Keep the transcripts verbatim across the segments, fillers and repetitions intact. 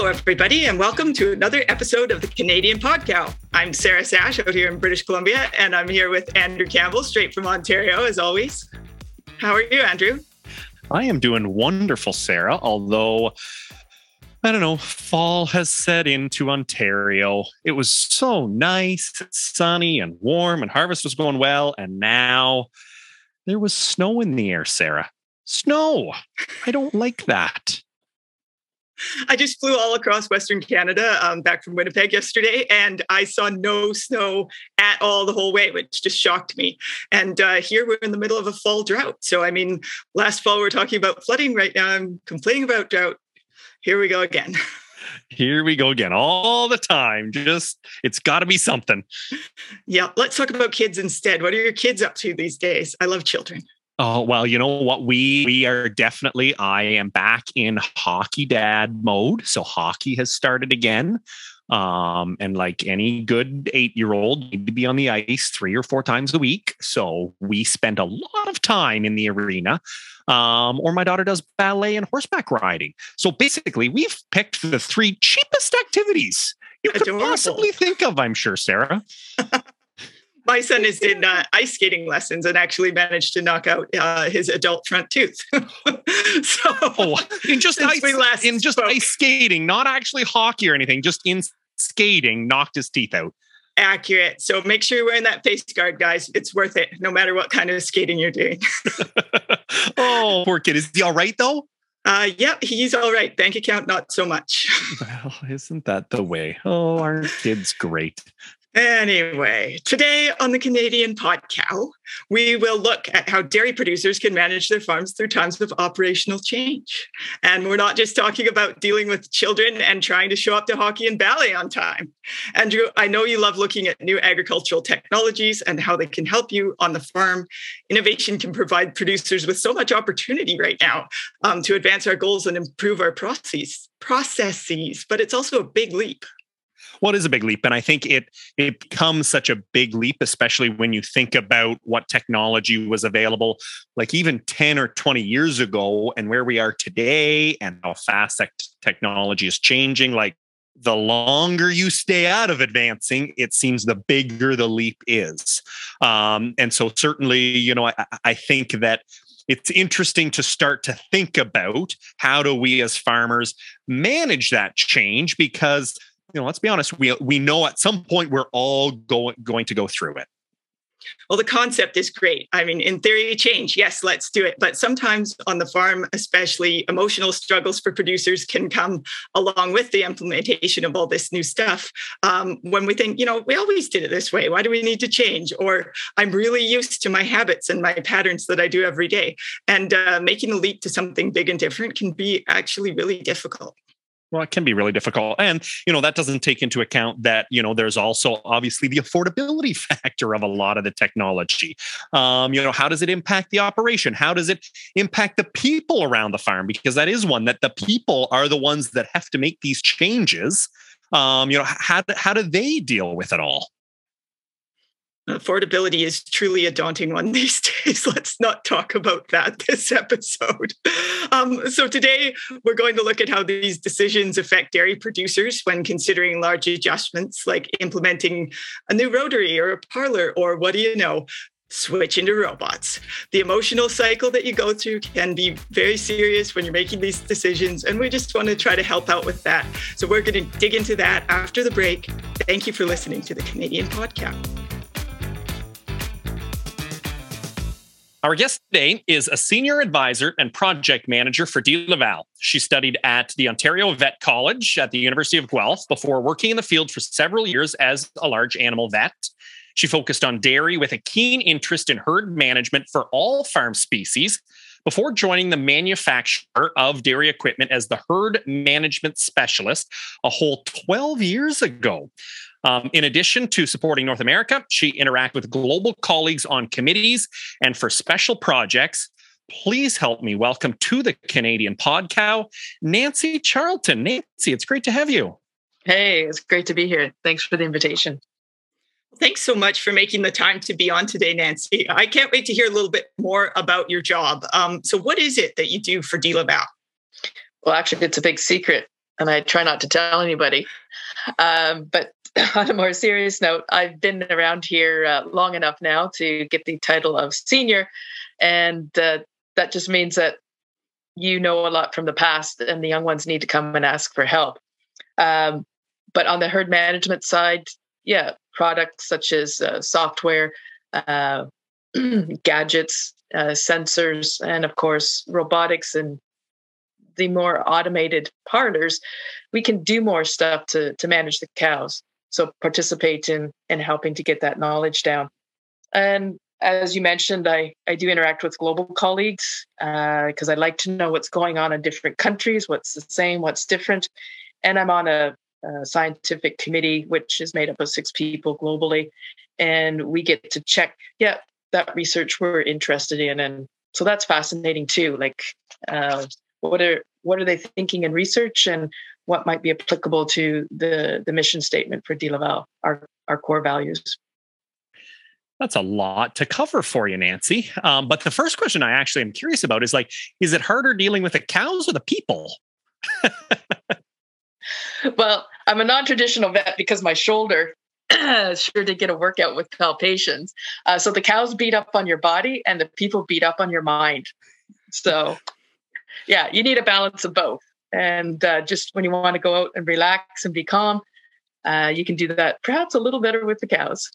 Hello, everybody, and welcome to another episode of the Canadian Podcow. I'm Sarah Sash out here in British Columbia, and I'm here with Andrew Campbell, straight from Ontario, as always. How are you, Andrew? I am doing wonderful, Sarah, although, I don't know, fall has set into Ontario. It was so nice, sunny and warm, and harvest was going well, and now there was snow in the air, Sarah. Snow! I don't like that. I just flew all across Western Canada um, back from Winnipeg yesterday, and I saw no snow at all the whole way, which just shocked me. And uh, here we're in the middle of a fall drought. So, I mean, last fall we were talking about flooding. Right now I'm complaining about drought. Here we go again. Here we go again all the time. Just, it's got to be something. Yeah. Let's talk about kids instead. What are your kids up to these days? I love children. Oh, well, you know what? We we are definitely, I am back in hockey dad mode. So hockey has started again. Um, and like any good eight-year-old, you need to be on the ice three or four times a week. So we spend a lot of time in the arena. Um, or my daughter does ballet and horseback riding. So basically, we've picked the three cheapest activities you could Adorable. possibly think of, I'm sure, Sarah. My son is in uh, ice skating lessons and actually managed to knock out uh, his adult front tooth. so oh, in just ice, in just ice skating, not actually hockey or anything, just in skating, knocked his teeth out. Accurate. So make sure you're wearing that face guard, guys. It's worth it, no matter what kind of skating you're doing. Oh, poor kid. Is he all right though? Uh, yeah, he's all right. Bank account, not so much. Well, isn't that the way? Oh, aren't kids great? Anyway, today on the Canadian Podcow, we will look at how dairy producers can manage their farms through times of operational change. And we're not just talking about dealing with children and trying to show up to hockey and ballet on time. Andrew, I know you love looking at new agricultural technologies and how they can help you on the farm. Innovation can provide producers with so much opportunity right now um, to advance our goals and improve our processes, processes, but it's also a big leap. Well, it is a big leap. And I think it it becomes such a big leap, especially when you think about what technology was available, like even ten or twenty years ago and where we are today and how fast that technology is changing. Like the longer you stay out of advancing, it seems the bigger the leap is. Um, and so certainly, you know, I, I think that it's interesting to start to think about how do we as farmers manage that change, because you know, let's be honest, we we know at some point we're all going going to go through it. Well, the concept is great. I mean, in theory, change. Yes, let's do it. But sometimes on the farm, especially emotional struggles for producers can come along with the implementation of all this new stuff. Um, when we think, you know, we always did it this way. Why do we need to change? Or I'm really used to my habits and my patterns that I do every day. And uh, making the leap to something big and different can be actually really difficult. Well, it can be really difficult. And, you know, that doesn't take into account that, you know, there's also obviously the affordability factor of a lot of the technology. Um, you know, how does it impact the operation? How does it impact the people around the farm? Because that is one that the people are the ones that have to make these changes. Um, you know, how, how do they deal with it all? Affordability is truly a daunting one these days. Let's not talk about that this episode. Um, so today, we're going to look at how these decisions affect dairy producers when considering large adjustments like implementing a new rotary or a parlour or, what do you know, switch into robots. The emotional cycle that you go through can be very serious when you're making these decisions, and we just want to try to help out with that. So we're going to dig into that after the break. Thank you for listening to the Canadian Podcow. Our guest today is a senior advisor and project manager for DeLaval. She studied at the Ontario Vet College at the University of Guelph before working in the field for several years as a large animal vet. She focused on dairy with a keen interest in herd management for all farm species before joining the manufacturer of dairy equipment as the herd management specialist a whole twelve years ago. Um, in addition to supporting North America, she interacted with global colleagues on committees and for special projects. Please help me welcome to the Canadian Podcow, Nancy Charlton. Nancy, it's great to have you. Hey, it's great to be here. Thanks for the invitation. Thanks so much for making the time to be on today, Nancy. I can't wait to hear a little bit more about your job. Um, so what is it that you do for DeLaval? Well, actually, it's a big secret. and I try not to tell anybody. Um, but on a more serious note, I've been around here uh, long enough now to get the title of senior, and uh, that just means that you know a lot from the past, and the young ones need to come and ask for help. Um, but on the herd management side, yeah, products such as uh, software, uh, gadgets, uh, sensors, and of course, robotics and the more automated parlors, we can do more stuff to, to manage the cows. So participate in, in helping to get that knowledge down. And as you mentioned, I, I do interact with global colleagues because uh, I like to know what's going on in different countries, what's the same, what's different. And I'm on a, a scientific committee, which is made up of six people globally. And we get to check, yeah, that research we're interested in. And so that's fascinating too. Like uh, what are what are they thinking in research, and what might be applicable to the, the mission statement for DeLaval, our, our core values. That's a lot to cover for you, Nancy. Um, but the first question I actually am curious about is like, is it harder dealing with the cows or the people? Well, I'm a non-traditional vet because my shoulder sure did get a workout with palpations. Uh, so the cows beat up on your body and the people beat up on your mind. So yeah, you need a balance of both. And uh, just when you want to go out and relax and be calm, uh, you can do that perhaps a little better with the cows.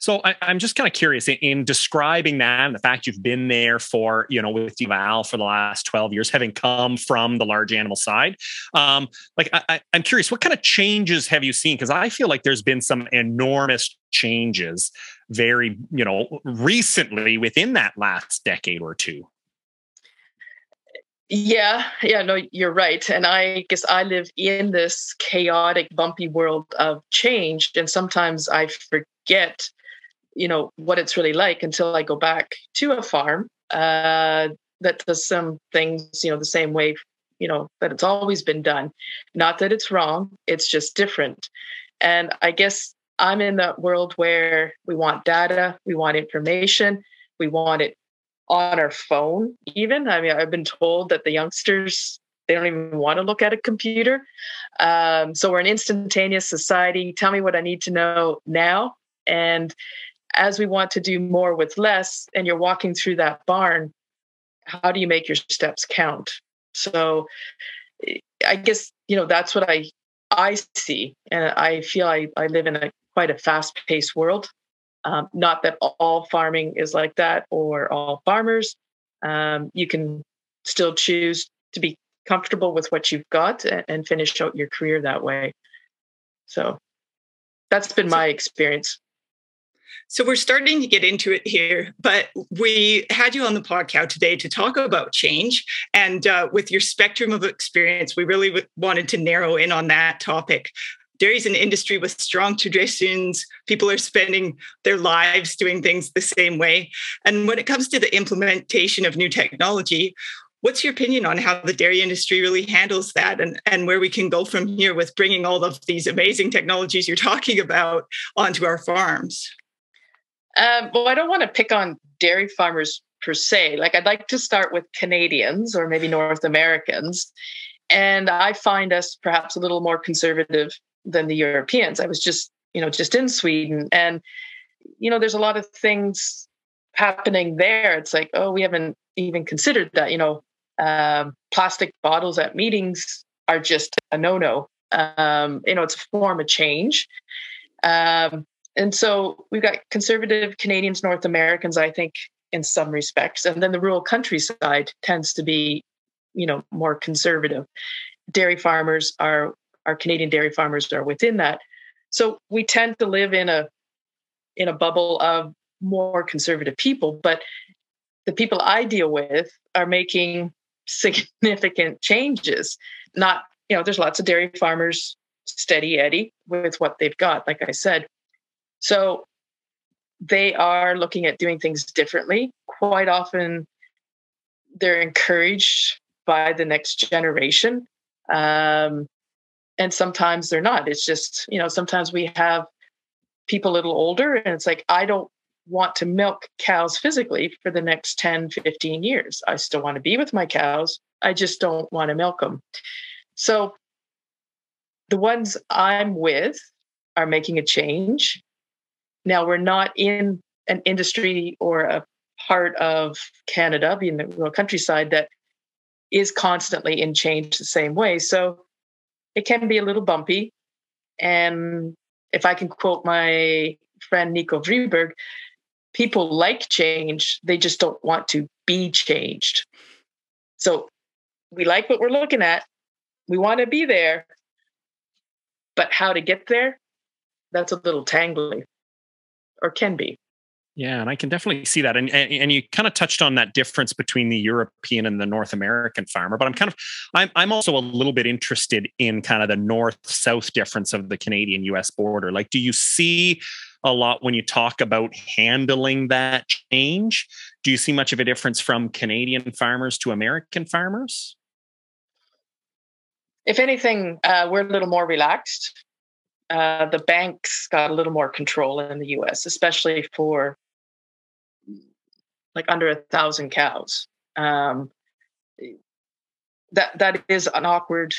So I, I'm just kind of curious in, in describing that and the fact you've been there for, you know, with DeLaval for the last twelve years, having come from the large animal side. Um, like, I, I, I'm curious, what kind of changes have you seen? Because I feel like there's been some enormous changes very, you know, recently within that last decade or two. Yeah, yeah, no, you're right. And I guess I live in this chaotic, bumpy world of change. And sometimes I forget, you know, what it's really like until I go back to a farm uh, that does some things, you know, the same way, you know, that it's always been done. Not that it's wrong, it's just different. And I guess I'm in that world where we want data, we want information, we want it on our phone even. I mean, I've been told that the youngsters, they don't even want to look at a computer. Um, so we're an instantaneous society. Tell me what I need to know now. And as we want to do more with less, and you're walking through that barn, how do you make your steps count? So I guess, you know, that's what I I see. And I feel I, I live in a quite a fast-paced world. Um, not that all farming is like that or all farmers. Um, you can still choose to be comfortable with what you've got and, and finish out your career that way. So that's been my experience. So we're starting to get into it here, but we had you on the podcast today to talk about change. And uh, with your spectrum of experience, we really w- wanted to narrow in on that topic. Dairy is an industry with strong traditions. People are spending their lives doing things the same way. And when it comes to the implementation of new technology, what's your opinion on how the dairy industry really handles that, and, and where we can go from here with bringing all of these amazing technologies you're talking about onto our farms? Um, well, I don't want to pick on dairy farmers per se. Like, I'd like to start with Canadians or maybe North Americans. And I find us perhaps a little more conservative than the Europeans. I was just, you know, just in Sweden, and, you know, there's a lot of things happening there. It's like, oh, we haven't even considered that, you know, um, plastic bottles at meetings are just a no-no. Um, you know, it's a form of change. Um, and so we've got conservative Canadians, North Americans, I think, in some respects. And then the rural countryside tends to be, you know, more conservative. Dairy farmers are Our Canadian dairy farmers are within that. So we tend to live in a in a bubble of more conservative people, but the people I deal with are making significant changes. Not, you know, there's lots of dairy farmers steady eddy with what they've got, like I said. So they are looking at doing things differently. Quite often they're encouraged by the next generation. Um, And sometimes they're not. It's just, you know, sometimes we have people a little older and it's like, I don't want to milk cows physically for the next ten, fifteen years. I still want to be with my cows. I just don't want to milk them. So The ones I'm with are making a change. Now, we're not in an industry or a part of Canada, being the rural countryside, that is constantly in change the same way. So it can be a little bumpy. And if I can quote my friend Nico Vrijburg, people like change, they just don't want to be changed. So we like what we're looking at. We want to be there. But how to get there, that's a little tangly, or can be. Yeah, and I can definitely see that. And, and and you kind of touched on that difference between the European and the North American farmer, but I'm kind of, I'm I'm also a little bit interested in kind of the north-south difference of the Canadian U S border. Like, do you see a lot when you talk about handling that change? Do you see much of a difference from Canadian farmers to American farmers? If anything, uh, we're a little more relaxed. Uh, the banks got a little more control in the U S, especially for like under a thousand cows. Um, that that is an awkward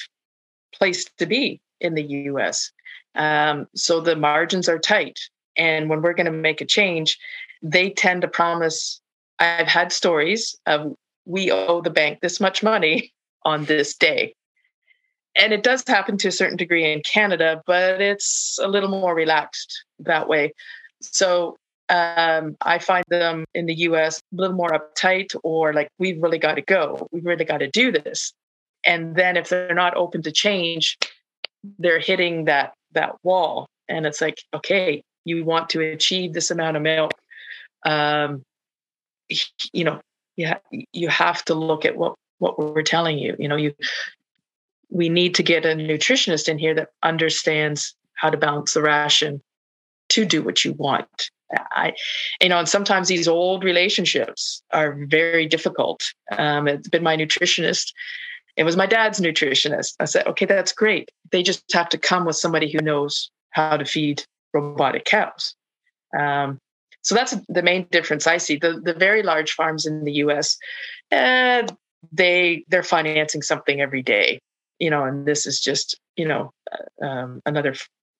place to be in the U S. Um, so the margins are tight. And when we're going to make a change, they tend to promise. I've had stories of, we owe the bank this much money on this day. And it does happen to a certain degree in Canada, but it's a little more relaxed that way. So um, I find them in the U S a little more uptight, or like, we've really got to go. We've really got to do this. And then if they're not open to change, they're hitting that that wall. And it's like, okay, you want to achieve this amount of milk. Um, you know, yeah, you have to look at what, what we're telling you. You know, you... We need to get a nutritionist in here that understands how to balance the ration to do what you want. I, you know, and sometimes these old relationships are very difficult. Um, it's been my nutritionist. It was my dad's nutritionist. I said, okay, that's great. They just have to come with somebody who knows how to feed robotic cows. Um, so that's the main difference I see. The, the very large farms in the U S, uh, they, they're financing something every day. You know, and this is just, you know, um, another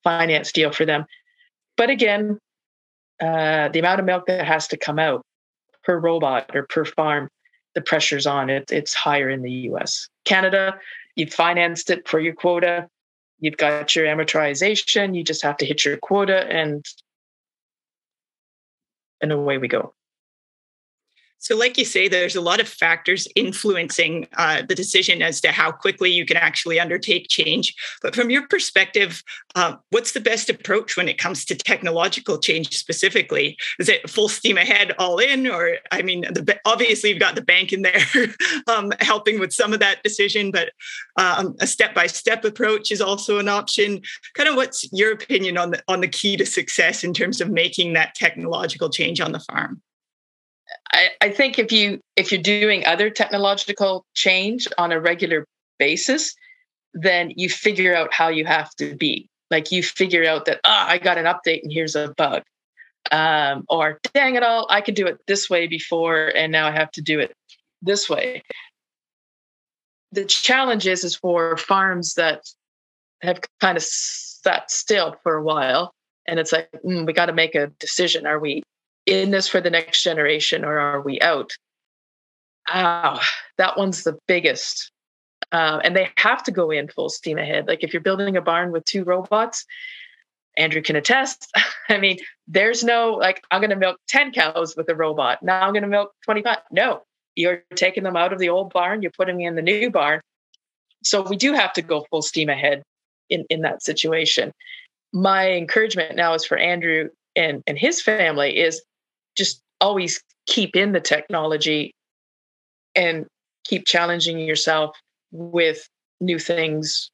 finance deal for them. But again, uh, the amount of milk that has to come out per robot or per farm, the pressure's on it. It's higher in the U S. Canada, you've financed it for your quota. You've got your amortization. You just have to hit your quota, and and away we go. So like you say, there's a lot of factors influencing uh, the decision as to how quickly you can actually undertake change. But from your perspective, uh, what's the best approach when it comes to technological change specifically? Is it full steam ahead, all in? Or, I mean, the, obviously, you've got the bank in there um, helping with some of that decision, but um, a step-by-step approach is also an option. Kind of what's your opinion on the, on the key to success in terms of making that technological change on the farm? I think if you if you're doing other technological change on a regular basis, then you figure out how you have to be. Like, you figure out that, ah, oh, I got an update and here's a bug. Um, or, dang it all, I could do it this way before, and now I have to do it this way. The challenge is, is for farms that have kind of sat still for a while, and it's like, mm, we got to make a decision. Are we in this for the next generation, or are we out? Ow, that one's the biggest. Um, and they have to go in full steam ahead. Like, if you're building a barn with two robots, Andrew can attest. I mean, there's no, like, I'm going to milk ten cows with a robot. Now I'm going to milk twenty-five. No, you're taking them out of the old barn. You're putting them in the new barn. So we do have to go full steam ahead in, in that situation. My encouragement now is for Andrew and, and his family is, just always keep in the technology and keep challenging yourself with new things,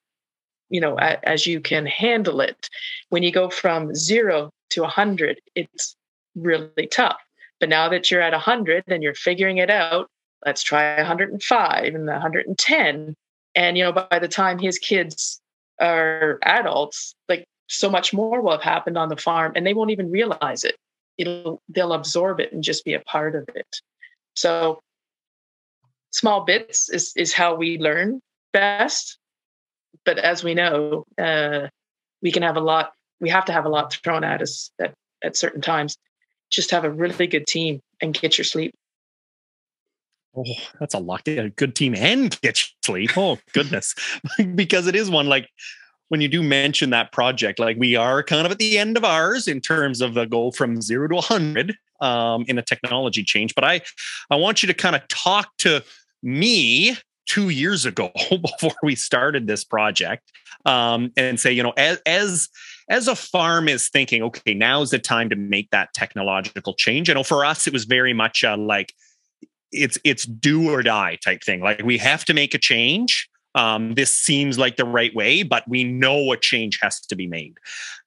you know, as you can handle it. When you go from zero to one hundred, it's really tough. But now that you're at one hundred and you're figuring it out, let's try one hundred five and one hundred ten. And, you know, by the time his kids are adults, like, so much more will have happened on the farm, and they won't even realize it. It'll, they'll absorb it and just be a part of it. So small bits is, is how we learn best. but as we know, uh, we can have a lot, we have to have a lot thrown at us at, at certain times. Just have a really good team and get your sleep. Oh, that's a lot. A good team and get your sleep. Oh, goodness. Because it is one, like, when you do mention that project, like, we are kind of at the end of ours in terms of the goal from zero to one hundred um, in a technology change. But I, I want you to kind of talk to me two years ago before we started this project um, and say, you know, as, as, as a farm is thinking, okay, now's the time to make that technological change. I know for us, it was very much uh, like it's, it's do or die type thing. Like, we have to make a change. Um, this seems like the right way, but we know a change has to be made.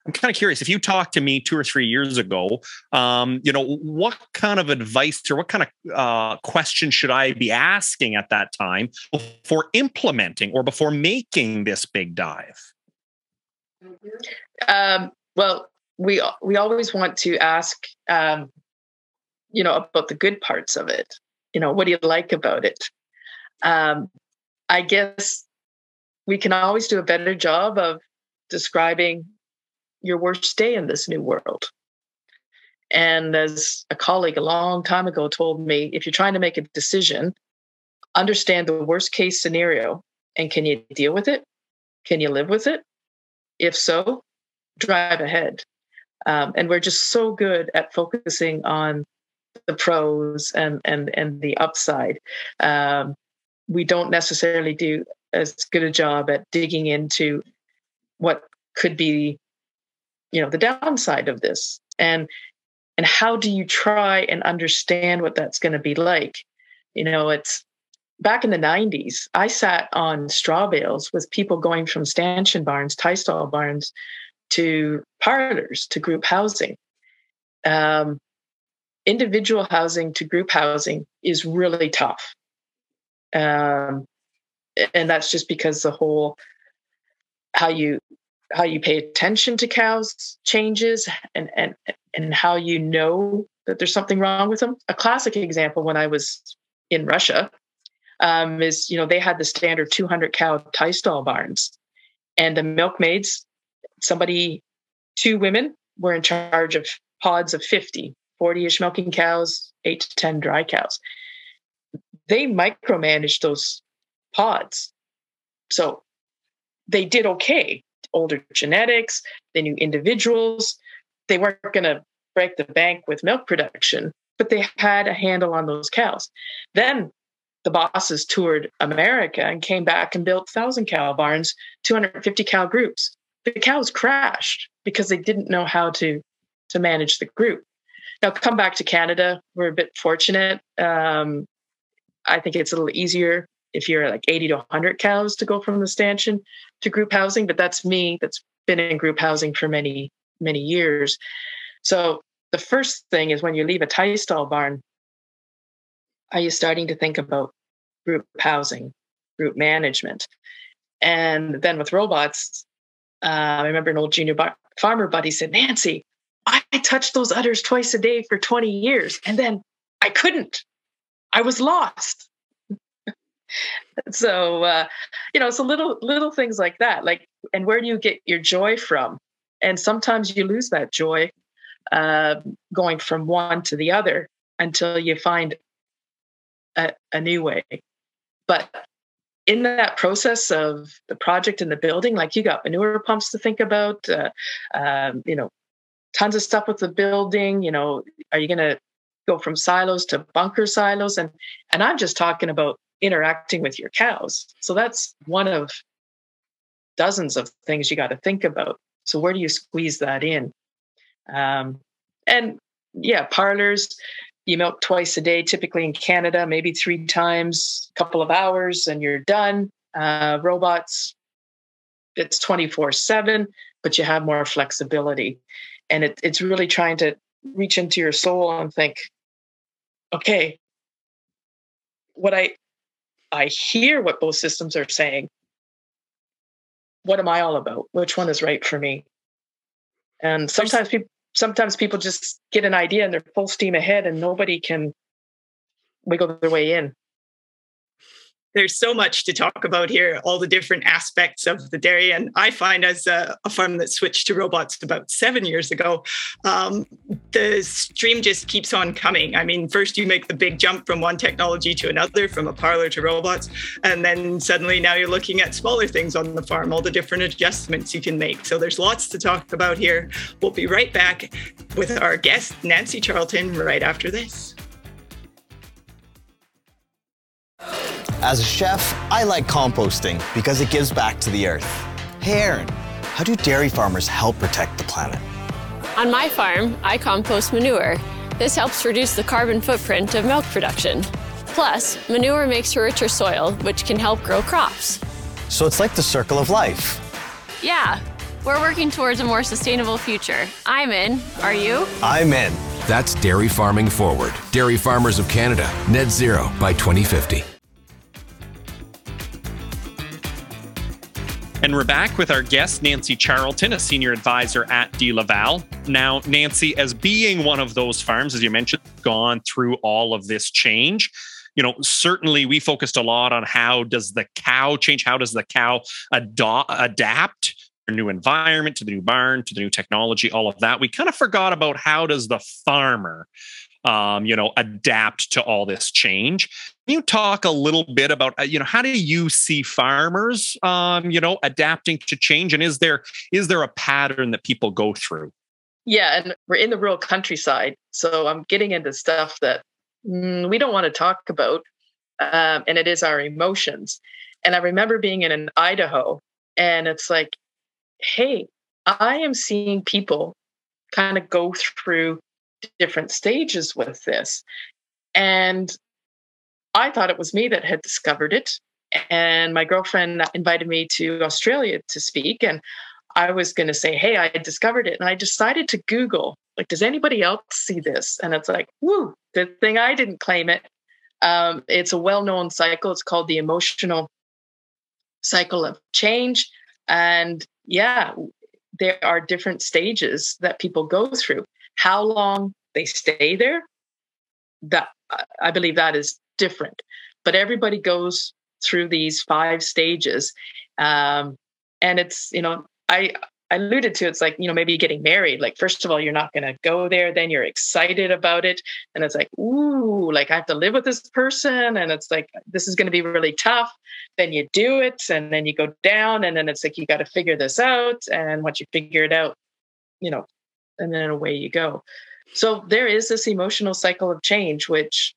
I'm kind of curious, if you talked to me two or three years ago, um, you know, what kind of advice or what kind of uh, question should I be asking at that time before implementing or before making this big dive? Um, well, we we always want to ask, um, you know, about the good parts of it. You know, what do you like about it? Um, I guess we can always do a better job of describing your worst day in this new world. And as a colleague a long time ago told me, if you're trying to make a decision, understand the worst case scenario. And can you deal with it? Can you live with it? If so, drive ahead. Um, and we're just so good at focusing on the pros and, and, and the upside. Um, we don't necessarily do as good a job at digging into what could be, you know, the downside of this, and, and how do you try and understand what that's going to be like? You know, it's back in the nineties, I sat on straw bales with people going from stanchion barns, tie stall barns, to parlours, to group housing. Um, individual housing to group housing is really tough. Um, and that's just because the whole, how you, how you pay attention to cows changes, and, and, and how you know that there's something wrong with them. A classic example, when I was in Russia, um, is, you know, they had the standard two hundred cow tie stall barns, and the milkmaids, somebody, two women were in charge of pods of fifty, forty-ish milking cows, eight to ten dry cows. They micromanaged those pods. So they did okay. Older genetics, they knew individuals. They weren't going to break the bank with milk production, but they had a handle on those cows. Then the bosses toured America and came back and built one thousand cow barns, two hundred fifty cow groups. The cows crashed because they didn't know how to, to manage the group. Now, come back to Canada, we're a bit fortunate. Um, I think it's a little easier if you're like eighty to one hundred cows to go from the stanchion to group housing, but that's me. That's been in group housing for many, many years. So the first thing is, when you leave a tie stall barn, are you starting to think about group housing, group management? And then with robots, uh, I remember an old junior bar- farmer buddy said, "Nancy, I touched those udders twice a day for twenty years, and then I couldn't. I was lost." So, uh, you know, it's so little, little things like that. Like, and where do you get your joy from? And sometimes you lose that joy uh, going from one to the other until you find a, a new way. But in that process of the project and the building, like, you got manure pumps to think about, uh, um, you know, tons of stuff with the building. You know, are you going to go from silos to bunker silos? And, and I'm just talking about interacting with your cows. So that's one of dozens of things you got to think about. So where do you squeeze that in? Um, and yeah, parlors, you milk twice a day, typically in Canada, maybe three times, a couple of hours, and you're done. Uh, robots, it's twenty-four seven, but you have more flexibility. And it, it's really trying to reach into your soul and think, okay, what I, I hear what both systems are saying. What am I all about? Which one is right for me? And sometimes people, sometimes people just get an idea and they're full steam ahead, and nobody can wiggle their way in. There's so much to talk about here, all the different aspects of the dairy. And I find as a, a farm that switched to robots about seven years ago, um, the stream just keeps on coming. I mean, first you make the big jump from one technology to another, from a parlour to robots. And then suddenly now you're looking at smaller things on the farm, all the different adjustments you can make. So there's lots to talk about here. We'll be right back with our guest, Nancy Charlton, right after this. As a chef, I like composting because it gives back to the earth. Hey Erin, how do dairy farmers help protect the planet? On my farm, I compost manure. This helps reduce the carbon footprint of milk production. Plus, manure makes for richer soil, which can help grow crops. So it's like the circle of life. Yeah, we're working towards a more sustainable future. I'm in. Are you? I'm in. That's Dairy Farming Forward. Dairy Farmers of Canada, net zero by twenty fifty. And we're back with our guest, Nancy Charlton, a senior advisor at DeLaval. Now, Nancy, as being one of those farms, as you mentioned, gone through all of this change, you know, certainly we focused a lot on how does the cow change? How does the cow ado- adapt to the new environment, to the new barn, to the new technology, all of that. We kind of forgot about how does the farmer Um, you know, adapt to all this change. Can you talk a little bit about, you know, how do you see farmers, um, you know, adapting to change? And is there is there a pattern that people go through? Yeah, and we're in the rural countryside, so I'm getting into stuff that mm, we don't want to talk about, um, and it is our emotions. And I remember being in an Idaho, and it's like, hey, I am seeing people kind of go through different stages with this. And I thought it was me that had discovered it. And my girlfriend invited me to Australia to speak. And I was going to say, hey, I discovered it. And I decided to Google, like, does anybody else see this? And it's like, woo, good thing I didn't claim it. Um, it's a well-known cycle. It's called the emotional cycle of change. And yeah, there are different stages that people go through. How long they stay there, that I believe that is different. But everybody goes through these five stages. Um, and it's, you know, I, I alluded to, it's like, you know, maybe getting married. Like, first of all, you're not going to go there. Then you're excited about it. And it's like, ooh, like I have to live with this person. And it's like, this is going to be really tough. Then you do it. And then you go down. And then it's like, you got to figure this out. And once you figure it out, you know, and then away you go. So there is this emotional cycle of change, which,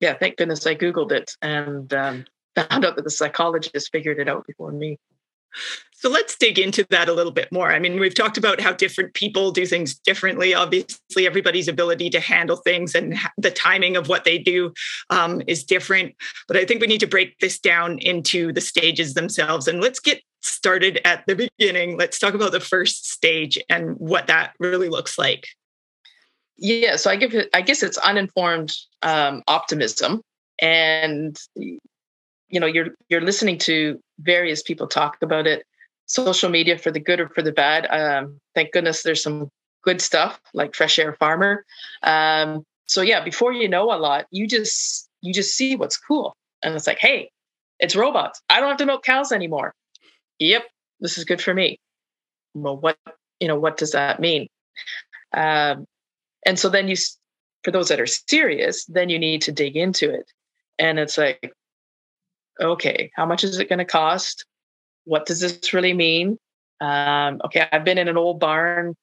yeah, thank goodness I Googled it and um, found out that the psychologist figured it out before me. So let's dig into that a little bit more. I mean, we've talked about how different people do things differently. Obviously, everybody's ability to handle things and the timing of what they do um, is different. But I think we need to break this down into the stages themselves. And let's get started at the beginning. Let's talk about the first stage and what that really looks like. Yeah, so I give it, I guess it's uninformed um, optimism. And, you know, you're you're listening to various people talk about it. Social media, for the good or for the bad. Um, thank goodness there's some good stuff like Fresh Air Farmer. Um, so yeah, before you know a lot, you just you just see what's cool, and it's like, hey, it's robots. I don't have to milk cows anymore. Yep, this is good for me. Well, what you know, what does that mean? Um, and so then you, for those that are serious, then you need to dig into it, and it's like, okay, how much is it going to cost? What does this really mean? Um, okay, I've been in an old barn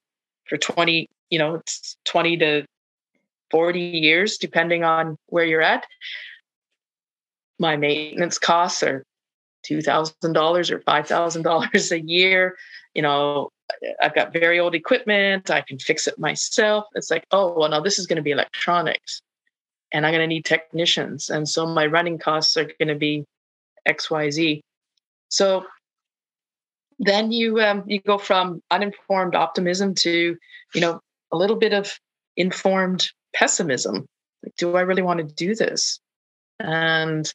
for twenty, you know, it's twenty to forty years, depending on where you're at. My maintenance costs are two thousand dollars or five thousand dollars a year. You know, I've got very old equipment. I can fix it myself. It's like, oh, well, now this is going to be electronics and I'm going to need technicians. And so my running costs are going to be X, Y, Z. So then you um, you go from uninformed optimism to, you know, a little bit of informed pessimism. Like, do I really want to do this? And,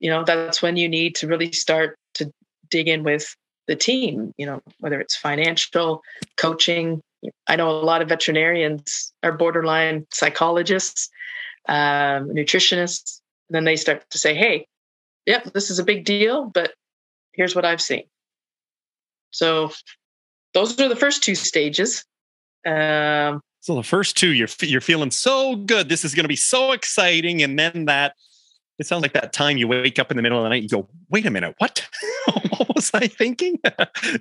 you know, that's when you need to really start to dig in with the team, you know, whether it's financial, coaching. I know a lot of veterinarians are borderline psychologists, um, nutritionists. And then they start to say, hey, yep, this is a big deal, but here's what I've seen. So those are the first two stages. Um, so the first two, you're you're feeling so good. This is going to be so exciting. And then that, it sounds like that time you wake up in the middle of the night, you go, wait a minute, what? What was I thinking?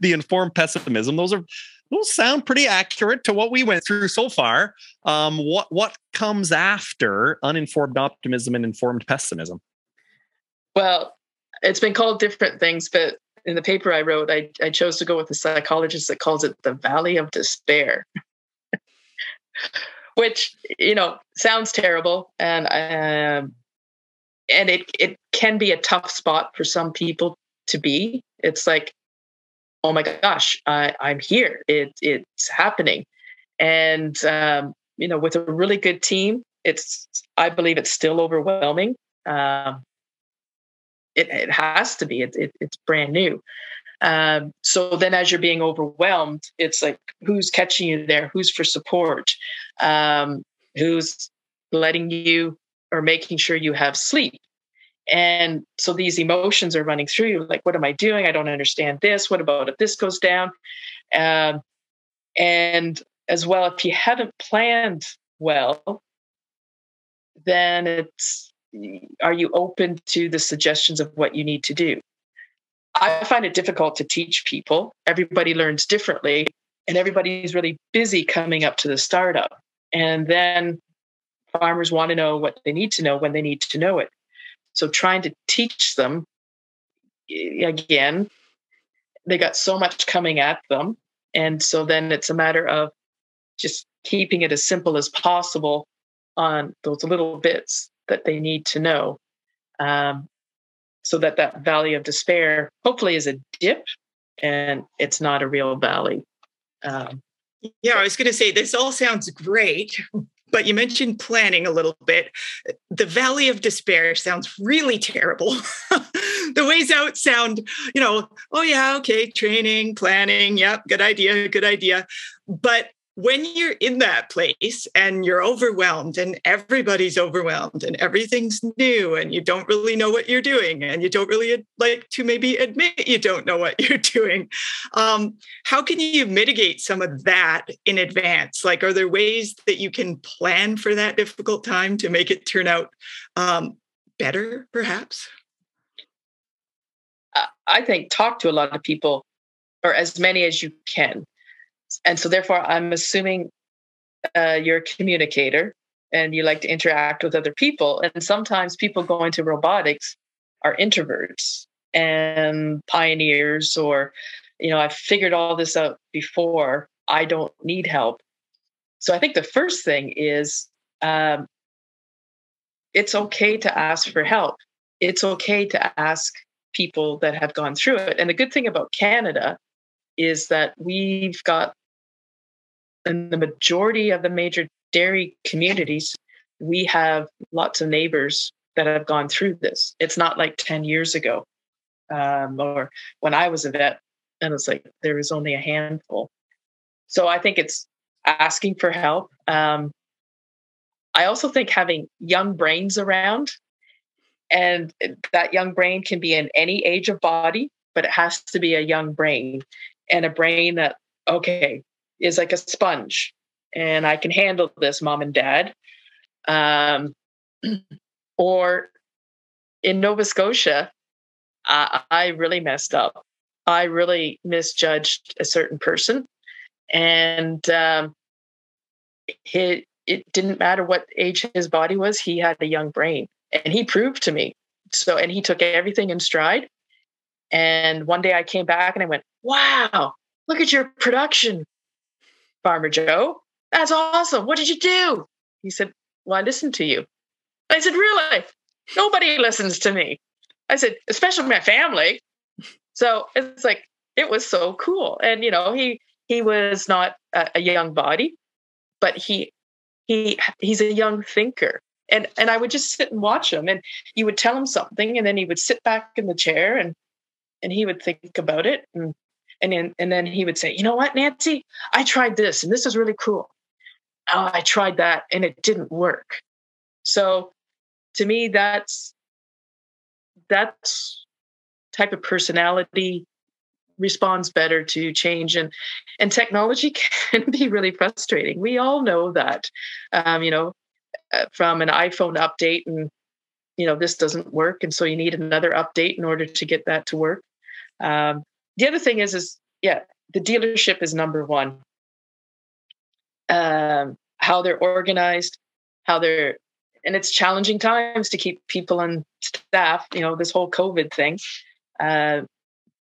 The informed pessimism. Those are, those sound pretty accurate to what we went through so far. Um, what, what comes after uninformed optimism and informed pessimism? Well, it's been called different things, but in the paper I wrote, I, I chose to go with a psychologist that calls it the Valley of Despair. Which, you know, sounds terrible, and um, and it it can be a tough spot for some people to be. It's like, oh my gosh, I, I'm here. It it's happening, and um, you know, with a really good team, it's I believe it's still overwhelming. Um, it it has to be. It, it it's brand new. Um, so then as you're being overwhelmed, it's like, who's catching you there? Who's for support? Um, who's letting you or making sure you have sleep? And so these emotions are running through you. Like, what am I doing? I don't understand this. What about if this goes down? Um, and as well, if you haven't planned well, then it's, are you open to the suggestions of what you need to do? I find it difficult to teach people. Everybody learns differently, and everybody's really busy coming up to the startup. And then farmers want to know what they need to know when they need to know it. So trying to teach them, again, they got so much coming at them. And so then it's a matter of just keeping it as simple as possible on those little bits that they need to know. Um, So that that valley of despair hopefully is a dip, and it's not a real valley. Um, yeah, I was going to say, this all sounds great, but you mentioned planning a little bit. The valley of despair sounds really terrible. The ways out sound, you know, oh yeah, okay, training, planning, yep, good idea, good idea. But when you're in that place and you're overwhelmed and everybody's overwhelmed and everything's new and you don't really know what you're doing and you don't really like to maybe admit you don't know what you're doing, um, how can you mitigate some of that in advance? Like, are there ways that you can plan for that difficult time to make it turn out um, better, perhaps? I think talk to a lot of people, or as many as you can. And so therefore, I'm assuming uh, you're a communicator and you like to interact with other people. And sometimes people going to robotics are introverts and pioneers, or, you know, I figured all this out before. I don't need help. So I think the first thing is um, it's okay to ask for help. It's okay to ask people that have gone through it. And the good thing about Canada is that we've got, in the majority of the major dairy communities, we have lots of neighbors that have gone through this. It's not like ten years ago um, or when I was a vet, and it's like there was only a handful. So I think it's asking for help. Um, I also think having young brains around, and that young brain can be in any age of body, but it has to be a young brain, and a brain that, okay, is like a sponge, and I can handle this, mom and dad. Um, or in Nova Scotia, I, I really messed up. I really misjudged a certain person, and um, it, it didn't matter what age his body was. He had a young brain, and he proved to me. So, and he took everything in stride. And one day I came back and I went, wow, look at your production, Farmer Joe. That's awesome. What did you do? He said, well, I listened to you. I said, really? Nobody listens to me. I said, especially my family. So it's like, it was so cool. And, you know, he he was not a, a young body, but he he he's a young thinker. And and I would just sit and watch him, and you would tell him something, and then he would sit back in the chair and And he would think about it. And, and, then, and then he would say, you know what, Nancy, I tried this and this is really cool. Oh, I tried that and it didn't work. So to me, that's that's type of personality responds better to change, and and technology can be really frustrating. We all know that, um, you know, uh, from an iPhone update, and you know this doesn't work, and so you need another update in order to get that to work. Um, the other thing is, is yeah, the dealership is number one. Um, how they're organized, how they're, and it's challenging times to keep people on staff. You know, this whole COVID thing, uh,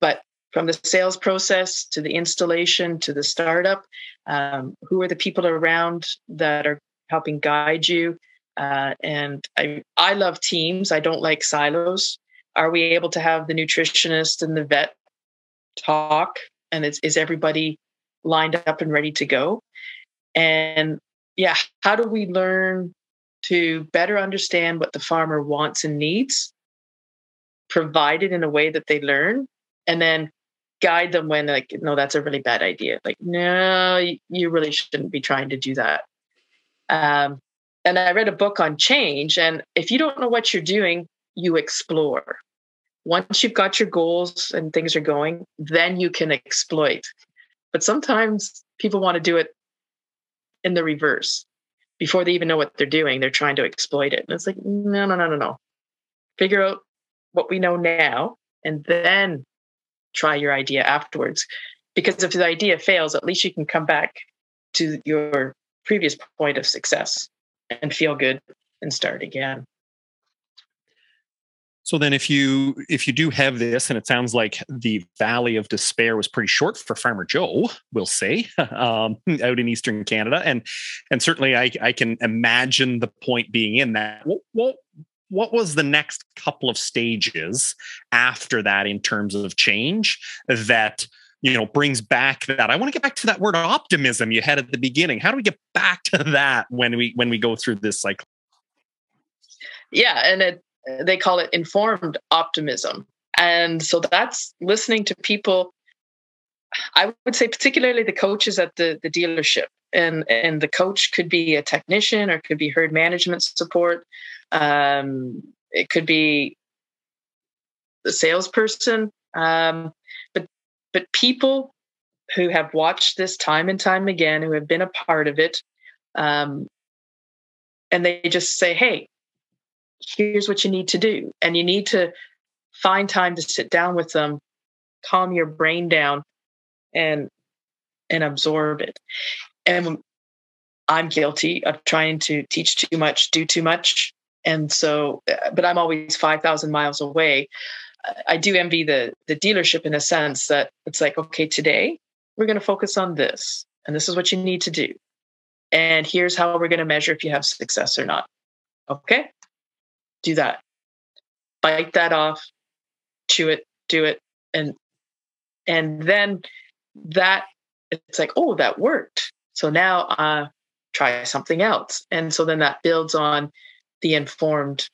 but. From the sales process to the installation to the startup, um, who are the people around that are helping guide you? Uh, and I, I love teams. I don't like silos. Are we able to have the nutritionist and the vet talk? And it's, is everybody lined up and ready to go? And yeah, how do we learn to better understand what the farmer wants and needs, provided in a way that they learn, and then guide them when, like, no, that's a really bad idea. Like, no, you really shouldn't be trying to do that. Um, and I read a book on change. And if you don't know what you're doing, you explore. Once you've got your goals and things are going, then you can exploit. But sometimes people want to do it in the reverse. Before they even know what they're doing, they're trying to exploit it. And it's like, no, no, no, no, no. Figure out what we know now, and then try your idea afterwards, because if the idea fails, at least you can come back to your previous point of success and feel good and start again. So then if you, if you do have this, and it sounds like the valley of despair was pretty short for Farmer Joe, we'll say, um, out in Eastern Canada. And, and certainly I, I can imagine the point being in that. Well, well, what was the next couple of stages after that in terms of change that, you know, brings back that? I want to get back to that word optimism you had at the beginning. How do we get back to that when we, when we go through this cycle? Yeah. And it, they call it informed optimism. And so that's listening to people. I would say particularly the coaches at the, the dealership, and, and the coach could be a technician, or it could be herd management support. Um, it could be the salesperson, um, but, but people who have watched this time and time again, who have been a part of it. Um, and they just say, hey, here's what you need to do. And you need to find time to sit down with them, calm your brain down, and, and absorb it. And I'm guilty of trying to teach too much, do too much. And so, but I'm always five thousand miles away. I do envy the the dealership in a sense that it's like, okay, today we're going to focus on this, and this is what you need to do. And here's how we're going to measure if you have success or not. Okay, do that. Bite that off, chew it, do it. And, and then that, it's like, oh, that worked. So now uh, try something else. And so then that builds on the informed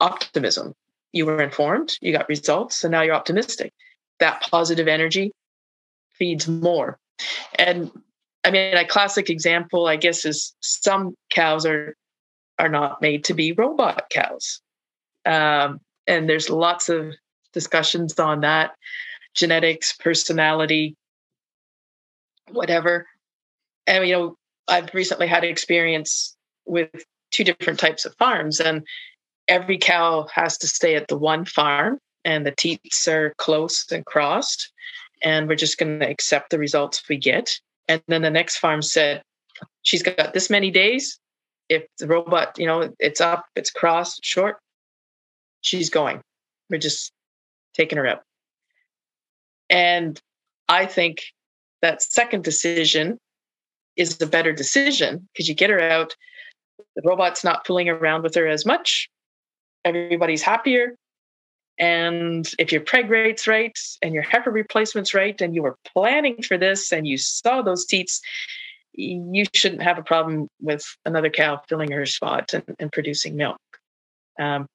optimism. You were informed, you got results, and now you're optimistic. That positive energy feeds more. And I mean, a classic example, I guess, is some cows are, are not made to be robot cows. Um, and there's lots of discussions on that, genetics, personality, whatever. And, you know, I've recently had experience with two different types of farms, and every cow has to stay at the one farm, and the teats are close and crossed, and we're just going to accept the results we get. And then the next farm said, she's got this many days. If the robot, you know, it's up, it's crossed, short, she's going. We're just taking her out. And I think that second decision is the better decision, because you get her out. The robot's not fooling around with her as much. Everybody's happier. And if your preg rate's right and your heifer replacement's right, and you were planning for this and you saw those teats, you shouldn't have a problem with another cow filling her spot and, and producing milk. Um,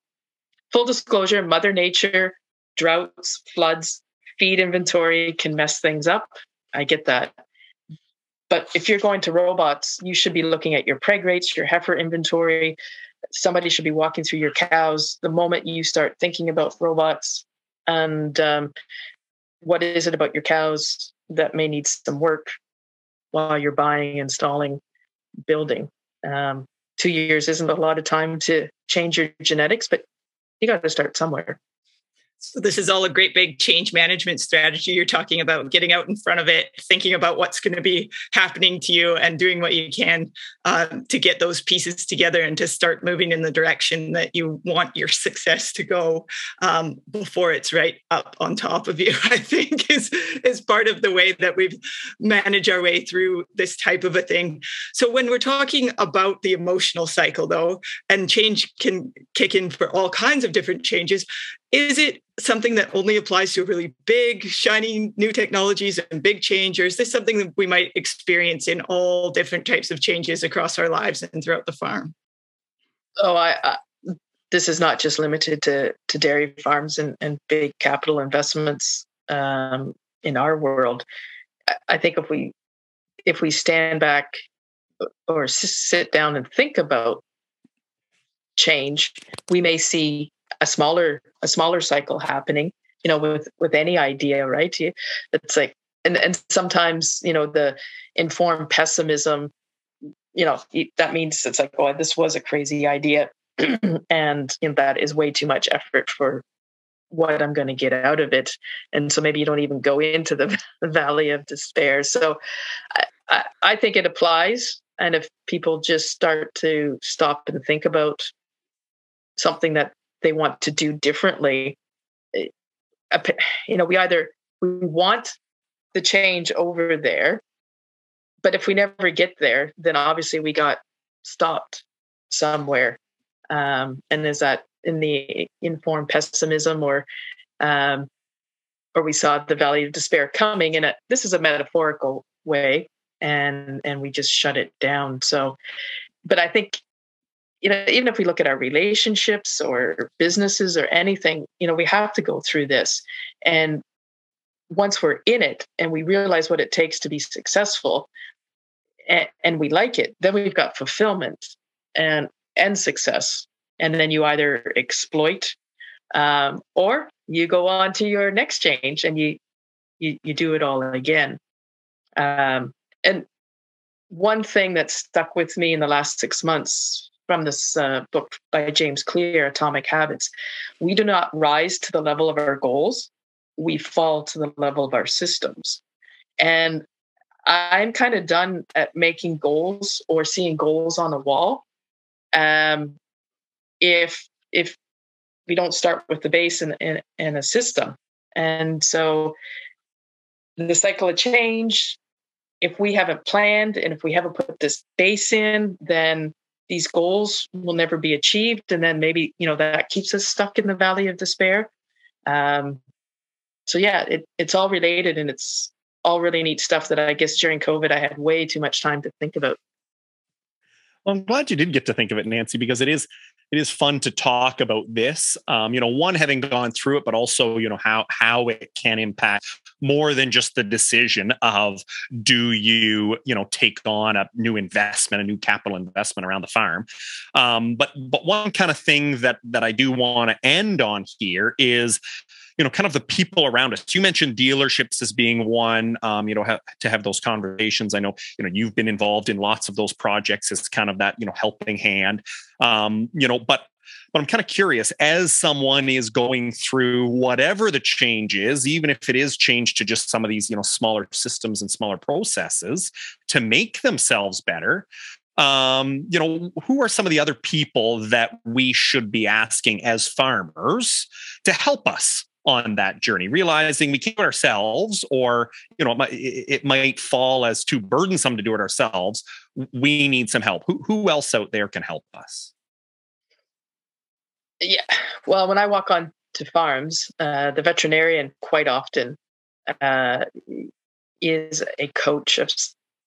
full disclosure, Mother Nature, droughts, floods, feed inventory can mess things up. I get that. But if you're going to robots, you should be looking at your preg rates, your heifer inventory, somebody should be walking through your cows. The moment you start thinking about robots and um, what is it about your cows that may need some work while you're buying, installing, building. Um, two years isn't a lot of time to change your genetics, but you got to start somewhere. So this is all a great big change management strategy. You're talking about getting out in front of it, thinking about what's going to be happening to you and doing what you can um, to get those pieces together and to start moving in the direction that you want your success to go um, before it's right up on top of you, I think is, is part of the way that we manage our way through this type of a thing. So when we're talking about the emotional cycle, though, and change can kick in for all kinds of different changes, is it something that only applies to really big, shiny new technologies and big change? Or is this something that we might experience in all different types of changes across our lives and throughout the farm? Oh, I, I, this is not just limited to, to dairy farms and, and big capital investments um, in our world. I, I think if we if we stand back or sit down and think about change, we may see a smaller a smaller cycle happening, you know, with, with any idea, right? It's like, and, and sometimes, you know, the informed pessimism, you know, that means it's like, oh, this was a crazy idea. And you know, that is way too much effort for what I'm going to get out of it. And so maybe you don't even go into the valley of despair. So I, I, I think it applies. And if people just start to stop and think about something that they want to do differently, you know, we either, we want the change over there, but if we never get there, then obviously we got stopped somewhere. Um, and is that in the informed pessimism, or, um, or we saw the valley of despair coming, and this is a metaphorical way, and, and we just shut it down. So, but I think, you know, even if we look at our relationships or businesses or anything, you know, we have to go through this. And once we're in it and we realize what it takes to be successful and, and we like it, then we've got fulfillment and, and success. And then you either exploit um, or you go on to your next change and you, you, you do it all again. Um, and one thing that stuck with me in the last six months from this uh, book by James Clear, Atomic Habits, we do not rise to the level of our goals. We fall to the level of our systems. And I'm kind of done at making goals or seeing goals on the wall. Um, if, if we don't start with the base and, and, and a system. And so the cycle of change, if we haven't planned and if we haven't put this base in, then these goals will never be achieved. And then maybe, you know, that keeps us stuck in the valley of despair. Um, so yeah, it, it's all related, and it's all really neat stuff that I guess during COVID, I had way too much time to think about. Well, I'm glad you did get to think of it, Nancy, because it is, it is fun to talk about this, um, you know, one, having gone through it, but also, you know, how, how it can impact more than just the decision of, do you, you know, take on a new investment, a new capital investment around the farm. Um, but, but one kind of thing that, that I do want to end on here is, you know, kind of the people around us. You mentioned dealerships as being one, um, you know, ha- to have those conversations. I know, you know, you've been involved in lots of those projects as kind of that, you know, helping hand, um, you know, but, but I'm kind of curious, as someone is going through whatever the change is, even if it is change to just some of these, you know, smaller systems and smaller processes to make themselves better, um, you know, who are some of the other people that we should be asking as farmers to help us on that journey, realizing we can't do it ourselves, or, you know, it might, it might fall as too burdensome to do it ourselves. We need some help. Who, who else out there can help us? Yeah. Well, when I walk on to farms, uh, the veterinarian quite often uh, is a coach of,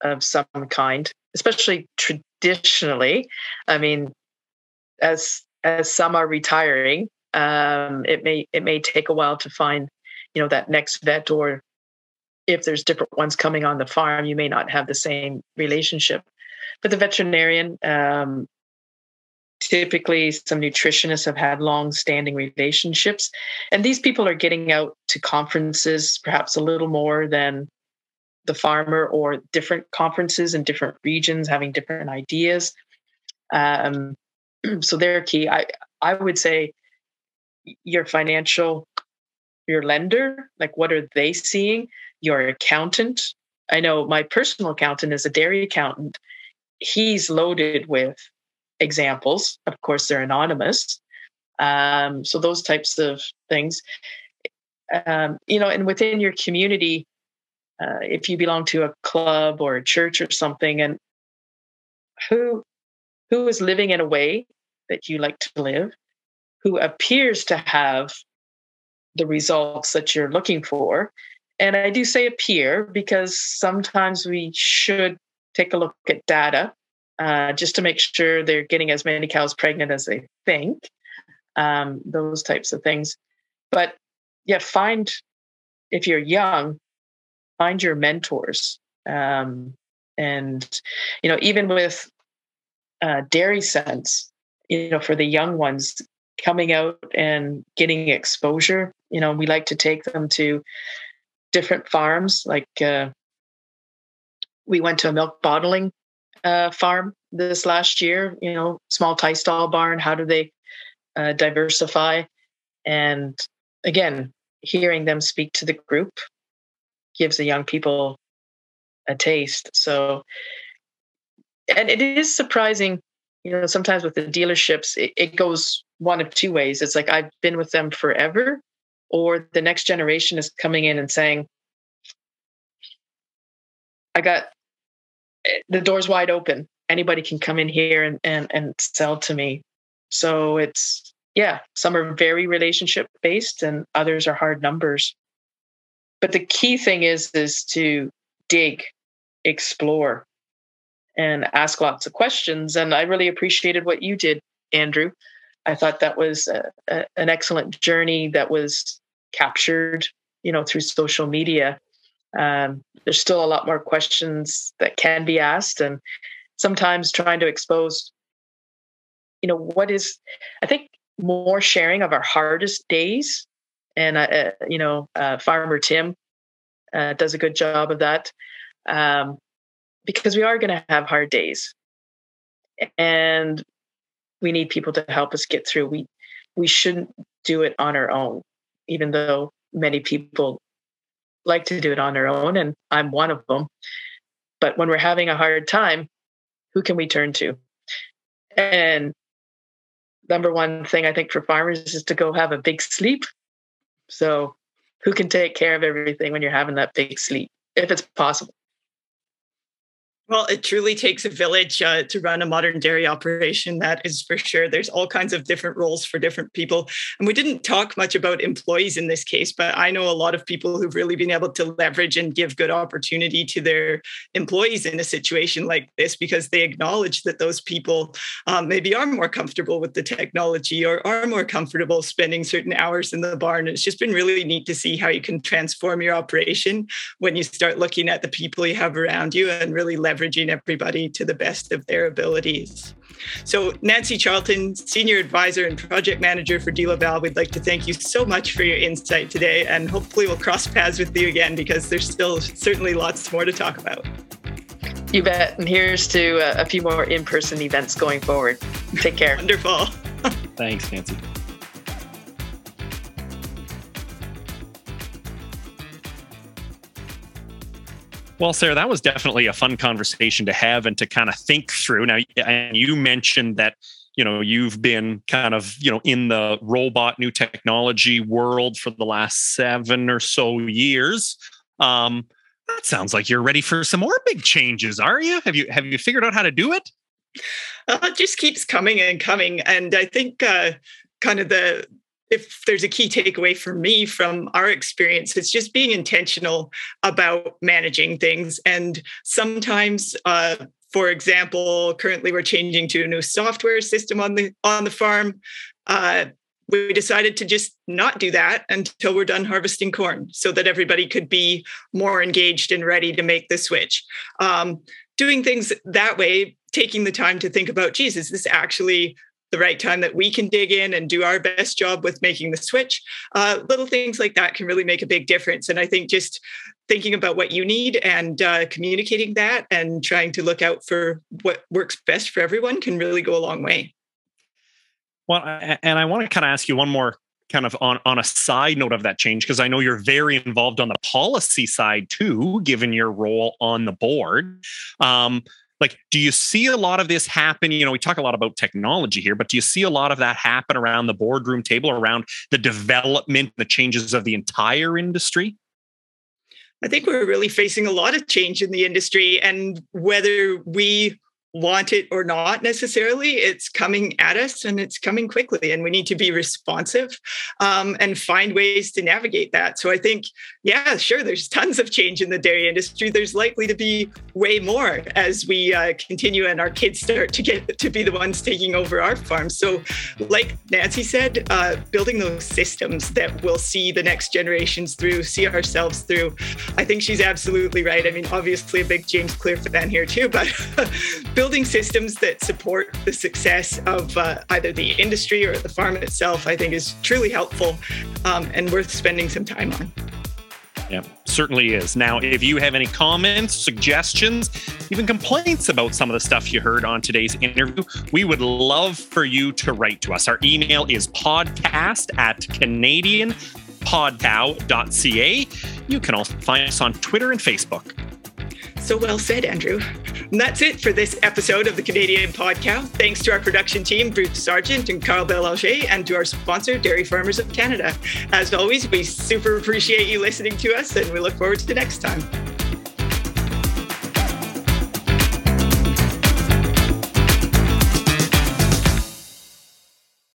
of some kind, especially traditionally. I mean, as, as some are retiring, Um, it may it may take a while to find, you know, that next vet, or if there's different ones coming on the farm, you may not have the same relationship. But the veterinarian um, Typically, some nutritionists have had long-standing relationships, and these people are getting out to conferences, perhaps a little more than the farmer, or different conferences in different regions, having different ideas. Um, so they're key. I I would say your financial, your lender, like what are they seeing? Your accountant. I know my personal accountant is a dairy accountant. He's loaded with examples. Of course, they're anonymous. Um, so those types of things, um, you know, and within your community, uh, if you belong to a club or a church or something, and who, who is living in a way that you like to live, who appears to have the results that you're looking for. And I do say appear because sometimes we should take a look at data. Uh, just to make sure they're getting as many cows pregnant as they think, um, those types of things. But yeah, find, if you're young, find your mentors. Um, and, you know, even with uh, Dairy Sense, you know, for the young ones coming out and getting exposure, you know, we like to take them to different farms. Like uh, we went to a milk bottling Uh, farm this last year, you know, small tie stall barn. How do they uh, diversify? And again, hearing them speak to the group gives the young people a taste. So, and it is surprising, you know, sometimes with the dealerships, it, it goes one of two ways. It's like, I've been with them forever, or the next generation is coming in and saying, I got the door's wide open. Anybody can come in here and, and, and sell to me. So it's, yeah, some are very relationship based and others are hard numbers. But the key thing is, is to dig, explore, and ask lots of questions. And I really appreciated what you did, Andrew. I thought that was a, a, an excellent journey that was captured, you know, through social media. Um, there's still a lot more questions that can be asked, and sometimes trying to expose, you know, what is, I think, more sharing of our hardest days. And, uh, you know, uh, Farmer Tim uh, does a good job of that, um, because we are going to have hard days and we need people to help us get through. We, we shouldn't do it on our own, even though many people like to do it on their own, and I'm one of them. But when we're having a hard time, who can we turn to? And number one thing I think for farmers is to go have a big sleep. So who can take care of everything when you're having that big sleep, if it's possible? Well, it truly takes a village uh, to run a modern dairy operation, that is for sure. There's all kinds of different roles for different people. And we didn't talk much about employees in this case, but I know a lot of people who've really been able to leverage and give good opportunity to their employees in a situation like this, because they acknowledge that those people um, maybe are more comfortable with the technology or are more comfortable spending certain hours in the barn. It's just been really neat to see how you can transform your operation when you start looking at the people you have around you and really leverage Leveraging everybody to the best of their abilities. So Nancy Charlton, Senior Advisor and Project Manager for DeLaval, we'd like to thank you so much for your insight today, and hopefully we'll cross paths with you again, because there's still certainly lots more to talk about. You bet. And here's to uh, a few more in-person events going forward. Take care. Wonderful. Thanks, Nancy. Well, Sarah, that was definitely a fun conversation to have and to kind of think through. Now, and you mentioned that, you know, you've been kind of, you know, in the robot new technology world for the last seven or so years. Um, that sounds like you're ready for some more big changes, are you? Have you have you figured out how to do it? Uh, it just keeps coming and coming. And I think uh, kind of the... if there's a key takeaway for me from our experience, it's just being intentional about managing things. And sometimes, uh, for example, currently we're changing to a new software system on the on the farm. Uh, we decided to just not do that until we're done harvesting corn, so that everybody could be more engaged and ready to make the switch. Um, doing things that way, taking the time to think about, geez, is this actually the right time that we can dig in and do our best job with making the switch. Uh, little things like that can really make a big difference. And I think just thinking about what you need and uh, communicating that and trying to look out for what works best for everyone can really go a long way. Well, and I want to kind of ask you one more kind of on, on a side note of that change, because I know you're very involved on the policy side too, given your role on the board. Um, Like, do you see a lot of this happen? You know, we talk a lot about technology here, but do you see a lot of that happen around the boardroom table, around the development, the changes of the entire industry? I think we're really facing a lot of change in the industry, and whether we want it or not necessarily, it's coming at us and it's coming quickly, and we need to be responsive um, and find ways to navigate that. So I think, yeah, sure, there's tons of change in the dairy industry. There's likely to be way more as we uh, continue and our kids start to get to be the ones taking over our farms. So like Nancy said, uh, building those systems that we'll see the next generations through, see ourselves through. I think she's absolutely right. I mean, obviously a big James Clear fan here too, but building systems that support the success of uh, either the industry or the farm itself, I think is truly helpful um, and worth spending some time on. Yeah, certainly is. Now, if you have any comments, suggestions, even complaints about some of the stuff you heard on today's interview, we would love for you to write to us. Our email is podcast at Canadian Podcow dot C A. You can also find us on Twitter and Facebook. So well said, Andrew. And that's it for this episode of the Canadian Podcow. Thanks to our production team, Bruce Sargent and Carl Belanger, and to our sponsor, Dairy Farmers of Canada. As always, we super appreciate you listening to us, and we look forward to the next time.